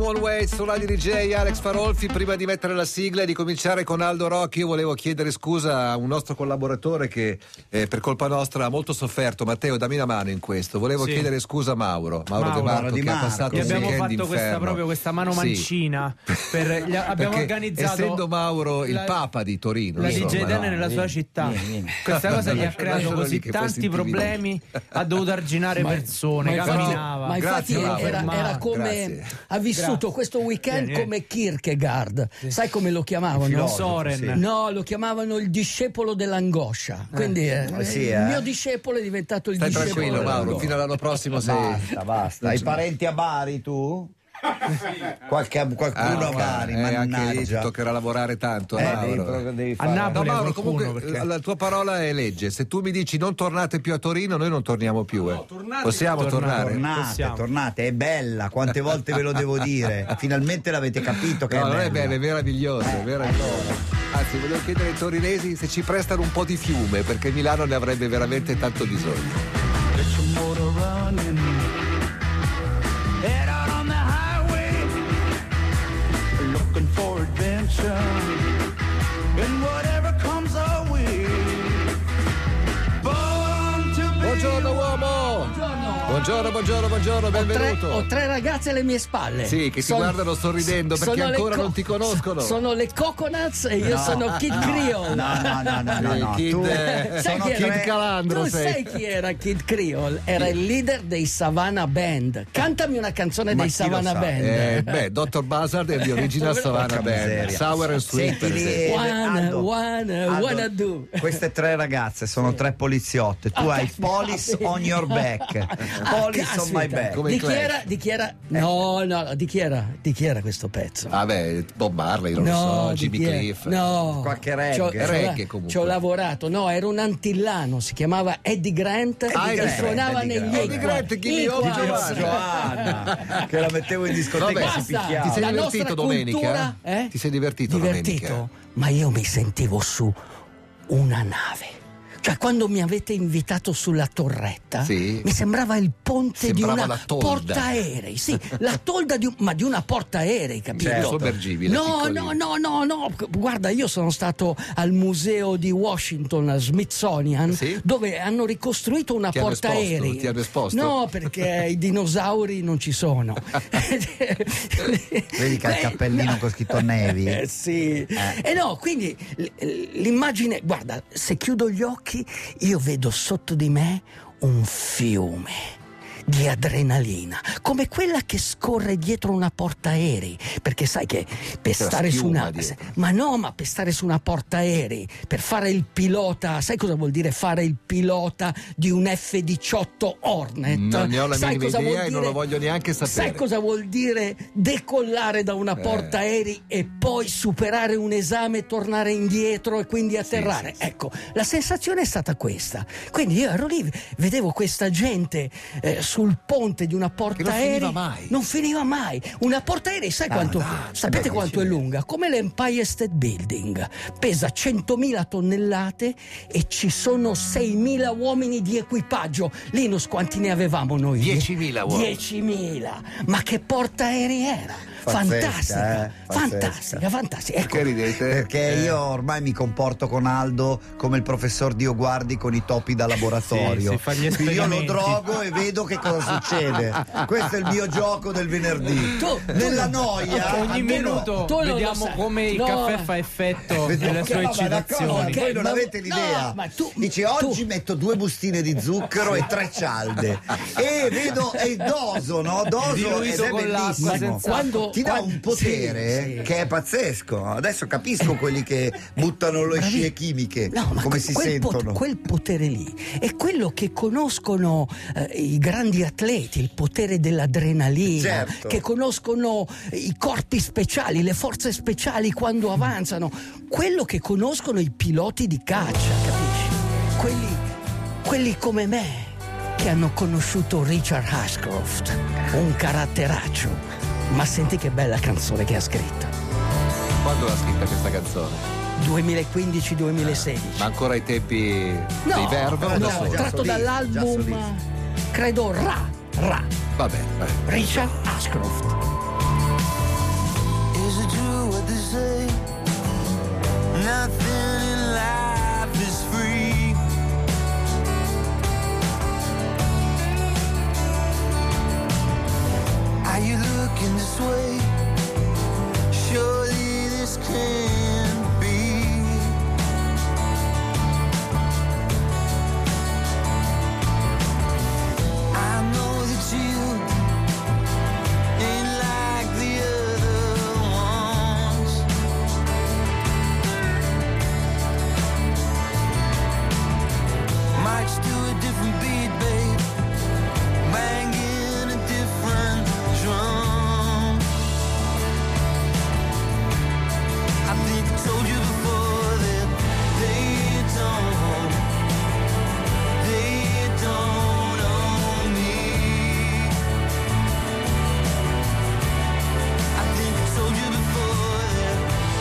Time Always sulla di DJ Alex Farolfi. Prima di mettere la sigla e di cominciare con Aldo Rock, io volevo chiedere scusa a un nostro collaboratore che per colpa nostra ha molto sofferto. Matteo, dammi una mano in questo. Volevo chiedere scusa a Mauro De Marto, che ha passato un weekend inferno. Abbiamo fatto questa mano mancina per abbiamo organizzato, essendo Mauro il Papa di Torino, la DJ Dan nella sua città. Questa cosa gli ha creato così tanti problemi, ha dovuto arginare persone, camminava. Ma infatti era come ha vissuto questo weekend come Kierkegaard. Sai come lo chiamavano? No, lo chiamavano il discepolo dell'angoscia. Quindi il mio discepolo è diventato il discepolo. Stai tranquillo, Mauro, fino all'anno prossimo sei. Basta. Hai parenti a Bari tu? Qualcuno a Bari, anche lì ti toccherà lavorare tanto Mauro. Devi fare. A Napoli, no, Mauro, comunque perché... la tua parola è legge. Se tu mi dici non tornate più a Torino, noi non torniamo più. No, tornate, possiamo tornare? Tornate, è bella, quante volte ve lo devo dire. Finalmente l'avete capito che è bella. Non è bella, è meravigliosa, è meravigliosa. Anzi, volevo chiedere ai torinesi se ci prestano un po' di fiume, perché Milano ne avrebbe veramente tanto bisogno. For adventure and whatever comes our way. Born to be. Buongiorno uomo. Buongiorno, benvenuto. Ho tre ragazze alle mie spalle. Sì, che ti guardano sorridendo perché ancora non ti conoscono. Sono le Coconuts e io sono Kid Creole. No. Kid Calandro. Tu sai chi era Kid Creole? Era il leader dei Savannah Band. Cantami una canzone dei Savannah Band. Dr. Bazard è di origine Savannah Band. Sour and Sweet. Wanna do. Queste tre ragazze sono tre poliziotte. Tu hai police on your back. Police on my back. Di chi era? No, di chi era questo pezzo? Bob Marley, non lo so, Jimmy Cliff. No. Qualche reggae comunque. Ci ho lavorato. No, era un antillano, si chiamava Eddy Grant e suonava negli Eagle. Eddy Grant, chi Giovanna. Che la mettevo in discoteca e si picchiava. Ti sei divertito domenica? Ti sei divertito domenica? Ma io mi sentivo su una nave. Cioè, quando mi avete invitato sulla torretta, mi sembrava il ponte, sembrava di una portaerei, la tolda di una portaerei, capito? Cioè, sommergibile. No. Guarda, io sono stato al museo di Washington, Smithsonian, dove hanno ricostruito una portaerei. Ti hanno esposto? No, perché i dinosauri non ci sono. Vedi che ha il cappellino con scritto Nevi. Quindi l'immagine, guarda, se chiudo gli occhi io vedo sotto di me un fiume di adrenalina, come quella che scorre dietro una portaerei, perché sai che per stare su una portaerei, per fare il pilota, sai cosa vuol dire fare il pilota di un F-18 Hornet? Non ne ho la minima idea e non lo voglio neanche sapere. Sai cosa vuol dire decollare da una portaerei e poi superare un esame, tornare indietro e quindi atterrare? Ecco, la sensazione è stata questa. Quindi io ero lì, vedevo questa gente sul ponte di una portaerei non finiva mai una portaerei, sapete quanto è lunga? Come l'Empire State Building, pesa 100.000 tonnellate e ci sono 6.000 uomini di equipaggio. Linus, quanti ne avevamo noi? 10.000 uomini. 10.000, ma che portaerei era? Fantastica. Ecco, perché ridete? Perché io ormai mi comporto con Aldo come il professor Dio Guardi con i topi da laboratorio. Io lo drogo e vedo che cosa succede. Questo è il mio gioco del venerdì. Nella noia ogni minuto vediamo come il caffè fa effetto nelle sue eccitazioni. Voi non avete l'idea. Dici oggi metto 2 bustine di zucchero e 3 cialde e vedo è il doso, no? Doso ed è bellissimo. Ti dà un potere che è pazzesco. Adesso capisco quelli che buttano le scie chimiche, come si sentono. Quel potere lì è quello che conoscono i grandi atleti, il potere dell'adrenalina, che conoscono i corpi speciali, le forze speciali quando avanzano, quello che conoscono i piloti di caccia, capisci? Quelli come me che hanno conosciuto Richard Ashcroft, un caratteraccio. Ma senti che bella canzone che ha scritto. Quando l'ha scritta questa canzone? 2015-2016. Ma ancora ai tempi dei Verve? No, tratto dall'album, credo, Ra. Va bene. Richard Ashcroft. say nothing in life is free. Are you looking this way? Surely this can't be. I know that you ain't like the other ones. March to a different beat, babe. Banging a different drum. I think I told you before that they don't own me. I think I told you before that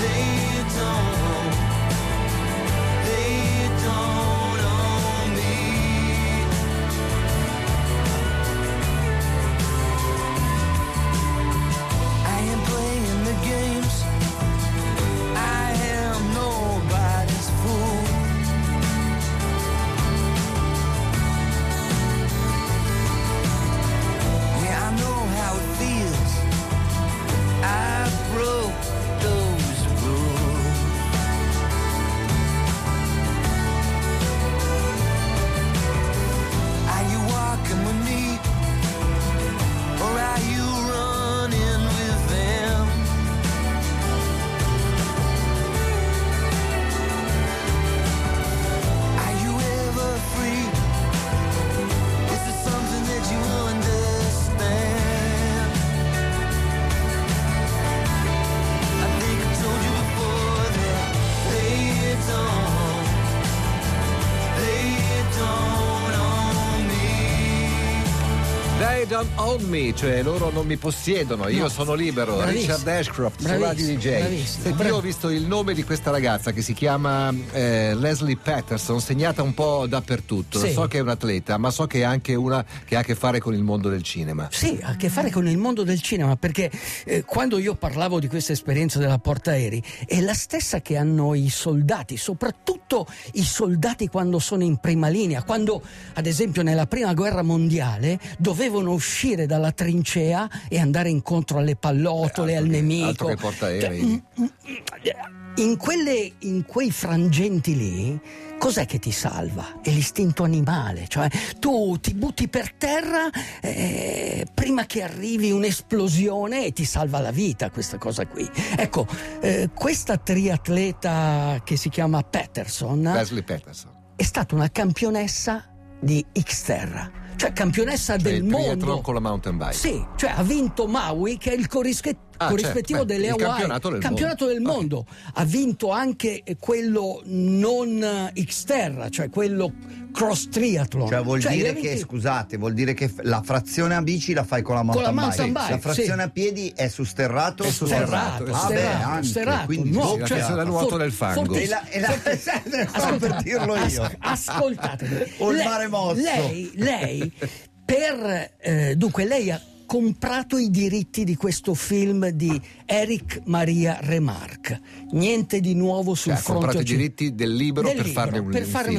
they don't own me. I am playing the games. I am nobody's fool. Yeah, I know how it feels. I broke those rules. Are you walking with me? Or are you running with them? Are you ever free? Is it something that you understand? I think I told you before that they don't own me. They don't own me, cioè loro non mi possiedono, io sono libero. Bravissimo. Richard Ashcroft, suonato di DJ. Bravissimo, Senti, io ho visto il nome di questa ragazza che si chiama Leslie Patterson, segnata un po' dappertutto. Sì. So che è un atleta, ma so che è anche una che ha a che fare con il mondo del cinema. Sì, ha a che fare con il mondo del cinema, perché quando io parlavo di questa esperienza della portaerei, è la stessa che hanno i soldati, soprattutto i soldati quando sono in prima linea, quando ad esempio nella prima guerra mondiale dovevano uscire dalla trincea e andare incontro alle pallottole, al nemico. Altro che portaerei. In quei frangenti lì, cos'è che ti salva? È l'istinto animale, cioè tu ti butti per terra prima che arrivi un'esplosione e ti salva la vita questa cosa qui. Ecco, questa triatleta che si chiama Leslie Patterson è stata una campionessa di X-Terra, cioè campionessa del mondo. Il triathlon con la mountain bike. Sì, cioè ha vinto Maui, che è il corrispettivo delle Hawaii, campionato del mondo. Ha vinto anche quello non X-Terra, cioè quello cross triathlon. Cioè vuol dire che la frazione a bici la fai con la mountain bike. La frazione a piedi è su sterrato o su serrato? Quindi la nuoto nel fango. Ascoltate. O il mare mosso. Lei ha comprato i diritti di questo film di Eric Maria Remarque. Niente di nuovo sul fronte. Ha comprato i diritti del libro per farne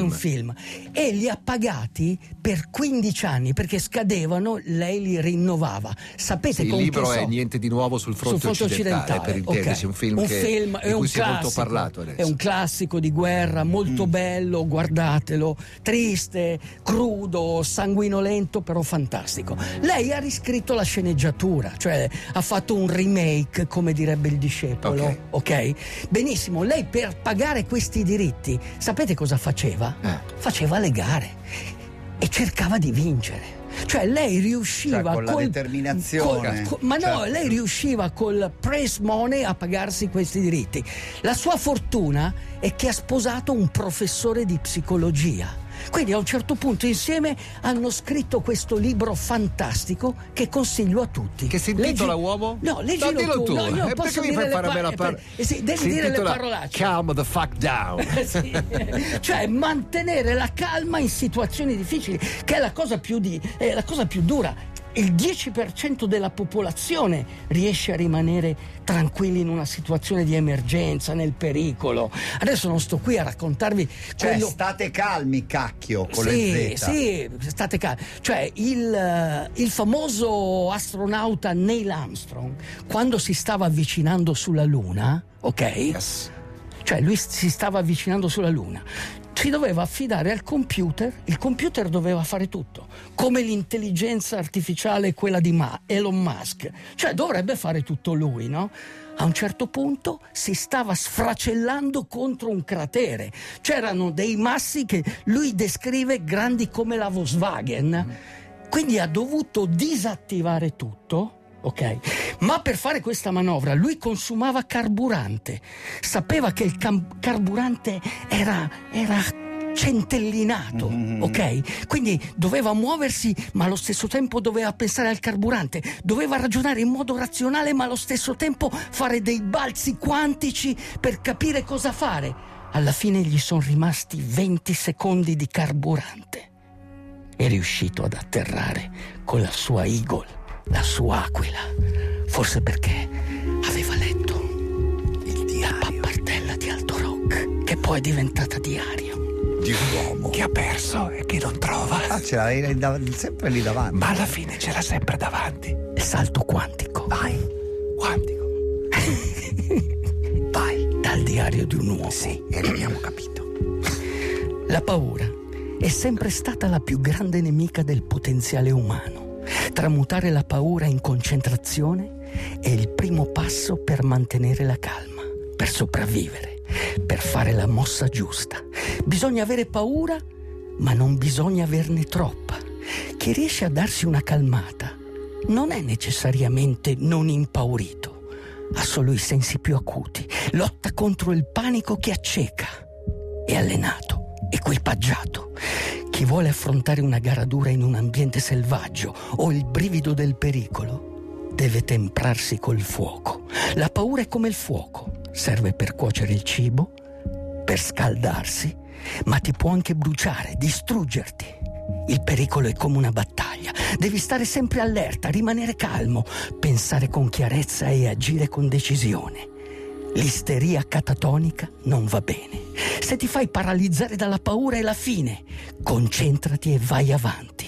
un film. E li ha pagati per 15 anni perché scadevano, lei li rinnovava. Sapete come? Il libro è Niente di nuovo sul fronte occidentale. Per intendersi, un film di cui si è molto parlato adesso. È un classico di guerra, molto bello, guardatelo, triste, crudo, sanguinolento, però fantastico. Lei ha riscritto la sceneggiatura, cioè ha fatto un remake, come direbbe il discepolo. Okay? Benissimo, lei per pagare questi diritti, sapete cosa faceva? Faceva le gare e cercava di vincere. Cioè lei riusciva con la determinazione. Lei riusciva col press money a pagarsi questi diritti. La sua fortuna è che ha sposato un professore di psicologia. Quindi a un certo punto insieme hanno scritto questo libro fantastico che consiglio a tutti. Che si intitola Uomo? No, leggilo tu. No, io posso dire le parolacce. Calm the fuck down. Cioè mantenere la calma in situazioni difficili, che è la cosa più dura. il 10% della popolazione riesce a rimanere tranquilli in una situazione di emergenza, nel pericolo. Adesso non sto qui a raccontarvi, cioè quello... state calmi, cacchio, con sì, le Z. Sì, state calmi. Cioè il famoso astronauta Neil Armstrong, quando si stava avvicinando sulla Luna, ok? Yes. Cioè lui si stava avvicinando sulla Luna, si doveva affidare al computer, il computer doveva fare tutto, come l'intelligenza artificiale, quella di Elon Musk, cioè dovrebbe fare tutto lui, no? A un certo punto si stava sfracellando contro un cratere, c'erano dei massi che lui descrive grandi come la Volkswagen, quindi ha dovuto disattivare tutto. Ok, ma per fare questa manovra lui consumava carburante, sapeva che il carburante era centellinato, ok? Quindi doveva muoversi, ma allo stesso tempo doveva pensare al carburante, doveva ragionare in modo razionale, ma allo stesso tempo fare dei balzi quantici per capire cosa fare. Alla fine gli sono rimasti 20 secondi di carburante. È riuscito ad atterrare con la sua Eagle, la sua aquila, forse perché aveva letto la pappartella di Aldo Rock, che poi è diventata diario di un uomo che ha perso e che non trova. Ce l'aveva sempre lì davanti, ma alla fine c'era sempre davanti. Salto quantico, vai quantico. Vai dal diario di un uomo. Sì, e l'abbiamo capito. La paura è sempre stata la più grande nemica del potenziale umano. Tramutare la paura in concentrazione è il primo passo per mantenere la calma, per sopravvivere, per fare la mossa giusta. Bisogna avere paura, ma non bisogna averne troppa. Chi riesce a darsi una calmata non è necessariamente non impaurito, ha solo i sensi più acuti, lotta contro il panico che acceca. È allenato, equipaggiato. Chi vuole affrontare una gara dura in un ambiente selvaggio o il brivido del pericolo deve temprarsi col fuoco. La paura è come il fuoco, serve per cuocere il cibo, per scaldarsi, ma ti può anche bruciare, distruggerti. Il pericolo è come una battaglia, devi stare sempre allerta, rimanere calmo, pensare con chiarezza e agire con decisione. L'isteria catatonica non va bene. Se ti fai paralizzare dalla paura è la fine. Concentrati e vai avanti.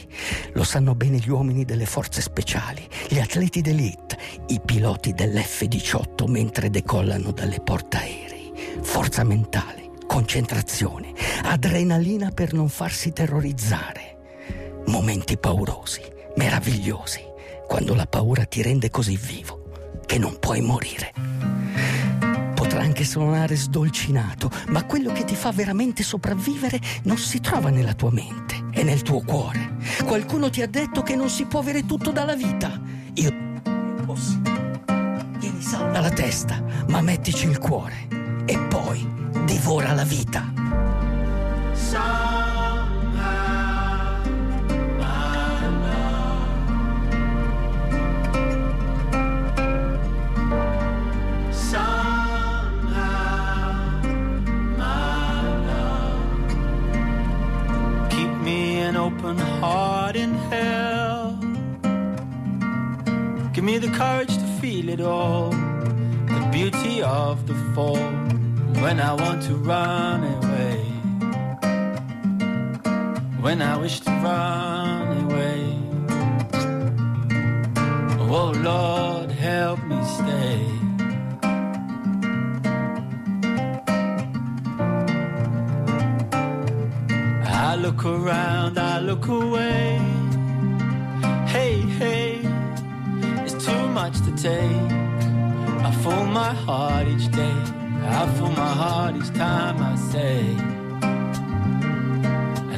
Lo sanno bene gli uomini delle forze speciali, gli atleti d'élite, i piloti dell'F-18 mentre decollano dalle portaerei. Forza mentale, concentrazione, adrenalina per non farsi terrorizzare. Momenti paurosi, meravigliosi, quando la paura ti rende così vivo che non puoi morire. Potrà anche suonare sdolcinato, ma quello che ti fa veramente sopravvivere non si trova nella tua mente, è nel tuo cuore. Qualcuno ti ha detto che non si può avere tutto dalla vita. Io posso. Tieni salda la testa, ma mettici il cuore e poi divora la vita. Open heart in hell. Give me the courage to feel it all, the beauty of the fall, when I want to run away, when I wish to run away. Oh Lord, help me stay. I look around, I look away. Hey, hey, it's too much to take. I fool my heart each day, I fool my heart each time I say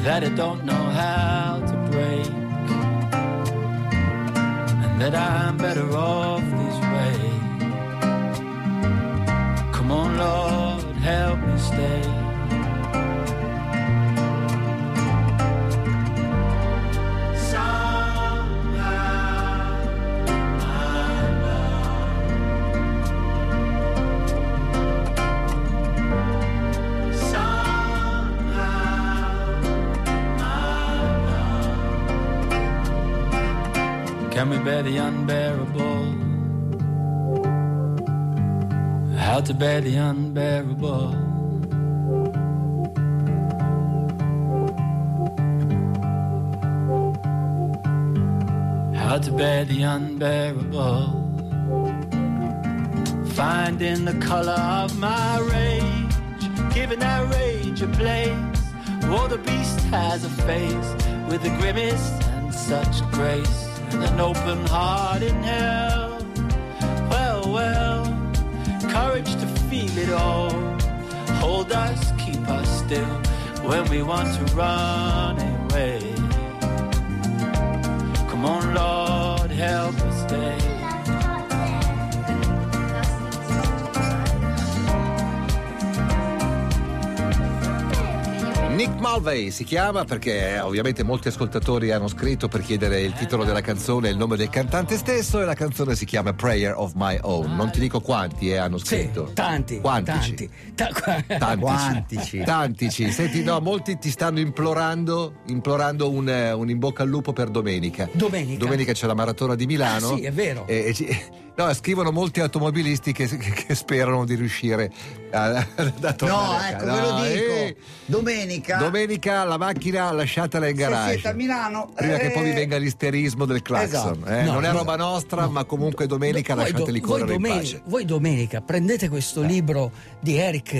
that I don't know how to break, and that I'm better off this way. Come on, Lord, help me stay. Can we bear the unbearable? How to bear the unbearable? How to bear the unbearable? Finding the color of my rage, giving that rage a place. Oh, the beast has a face with the grimace and such grace. And an open heart in hell. Well, well, courage to feel it all. Hold us, keep us still when we want to run away. Come on, Lord, help us stay. Nick Mulvey si chiama perché ovviamente molti ascoltatori hanno scritto per chiedere il titolo della canzone e il nome del cantante stesso, e la canzone si chiama Prayer of My Own. Non ti dico quanti hanno scritto. Sì, tanti. Quantici. Tantici. Tantici. Senti, no, molti ti stanno implorando un in bocca al lupo per domenica. Domenica c'è la maratona di Milano. Ah, sì, è vero. No, scrivono molti automobilisti che sperano di riuscire a tornare. No, ecco, ve lo dico. Domenica la macchina lasciatela in garage. Se siete a Milano prima che poi vi venga l'isterismo del clacson. Esatto. No, non è roba nostra, no, ma comunque domenica lasciateli correre in pace. Voi domenica prendete questo libro di Eric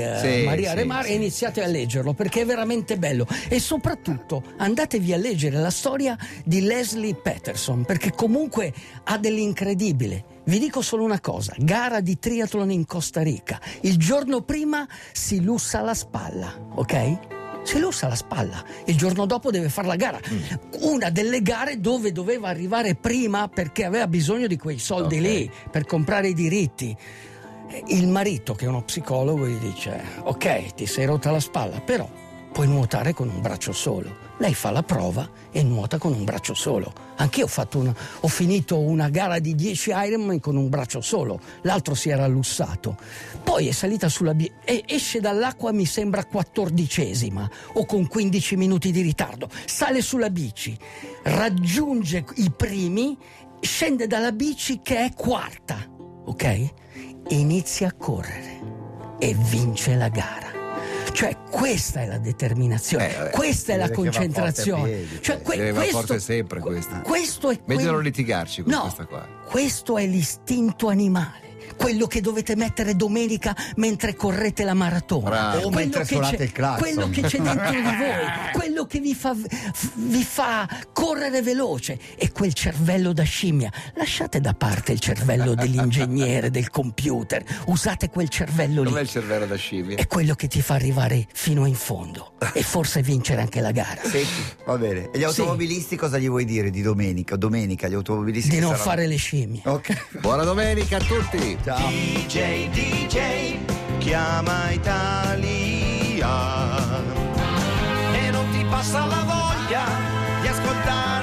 Maria Remarque e iniziate a leggerlo, perché è veramente bello. E soprattutto andatevi a leggere la storia di Leslie Patterson, perché comunque ha dell'incredibile. Vi dico solo una cosa, gara di triathlon in Costa Rica, il giorno prima si lussa la spalla, ok? Si lussa la spalla, il giorno dopo deve fare la gara, una delle gare dove doveva arrivare prima perché aveva bisogno di quei soldi lì per comprare i diritti. Il marito, che è uno psicologo, gli dice: ok, ti sei rotta la spalla, però puoi nuotare con un braccio solo. Lei fa la prova e nuota con un braccio solo. Anch'io ho finito una gara di 10 Ironman con un braccio solo, l'altro si era lussato. Poi è salita sulla esce dall'acqua, mi sembra 14ª o con 15 minuti di ritardo. Sale sulla bici, raggiunge i primi, scende dalla bici che è 4ª, ok? Inizia a correre e vince la gara. Cioè, questa è la determinazione, questa è la concentrazione. Cioè, questo è meglio non litigarci con questa qua. Questo è l'istinto animale, quello che dovete mettere domenica mentre correte la maratona. Bravo. O mentre suonate il clacson. Quello che c'è dentro di voi, quello che vi fa correre veloce, e quel cervello da scimmia. Lasciate da parte il cervello dell'ingegnere, del computer, usate quel cervello lì. Non è il cervello da scimmia. È quello che ti fa arrivare fino in fondo e forse vincere anche la gara. Senti, va bene. E gli automobilisti cosa gli vuoi dire di domenica? Domenica gli automobilisti di non fare le scimmie. Ok. Buona domenica a tutti. Ciao. DJ chiama Italia. Passa la voglia di ascoltare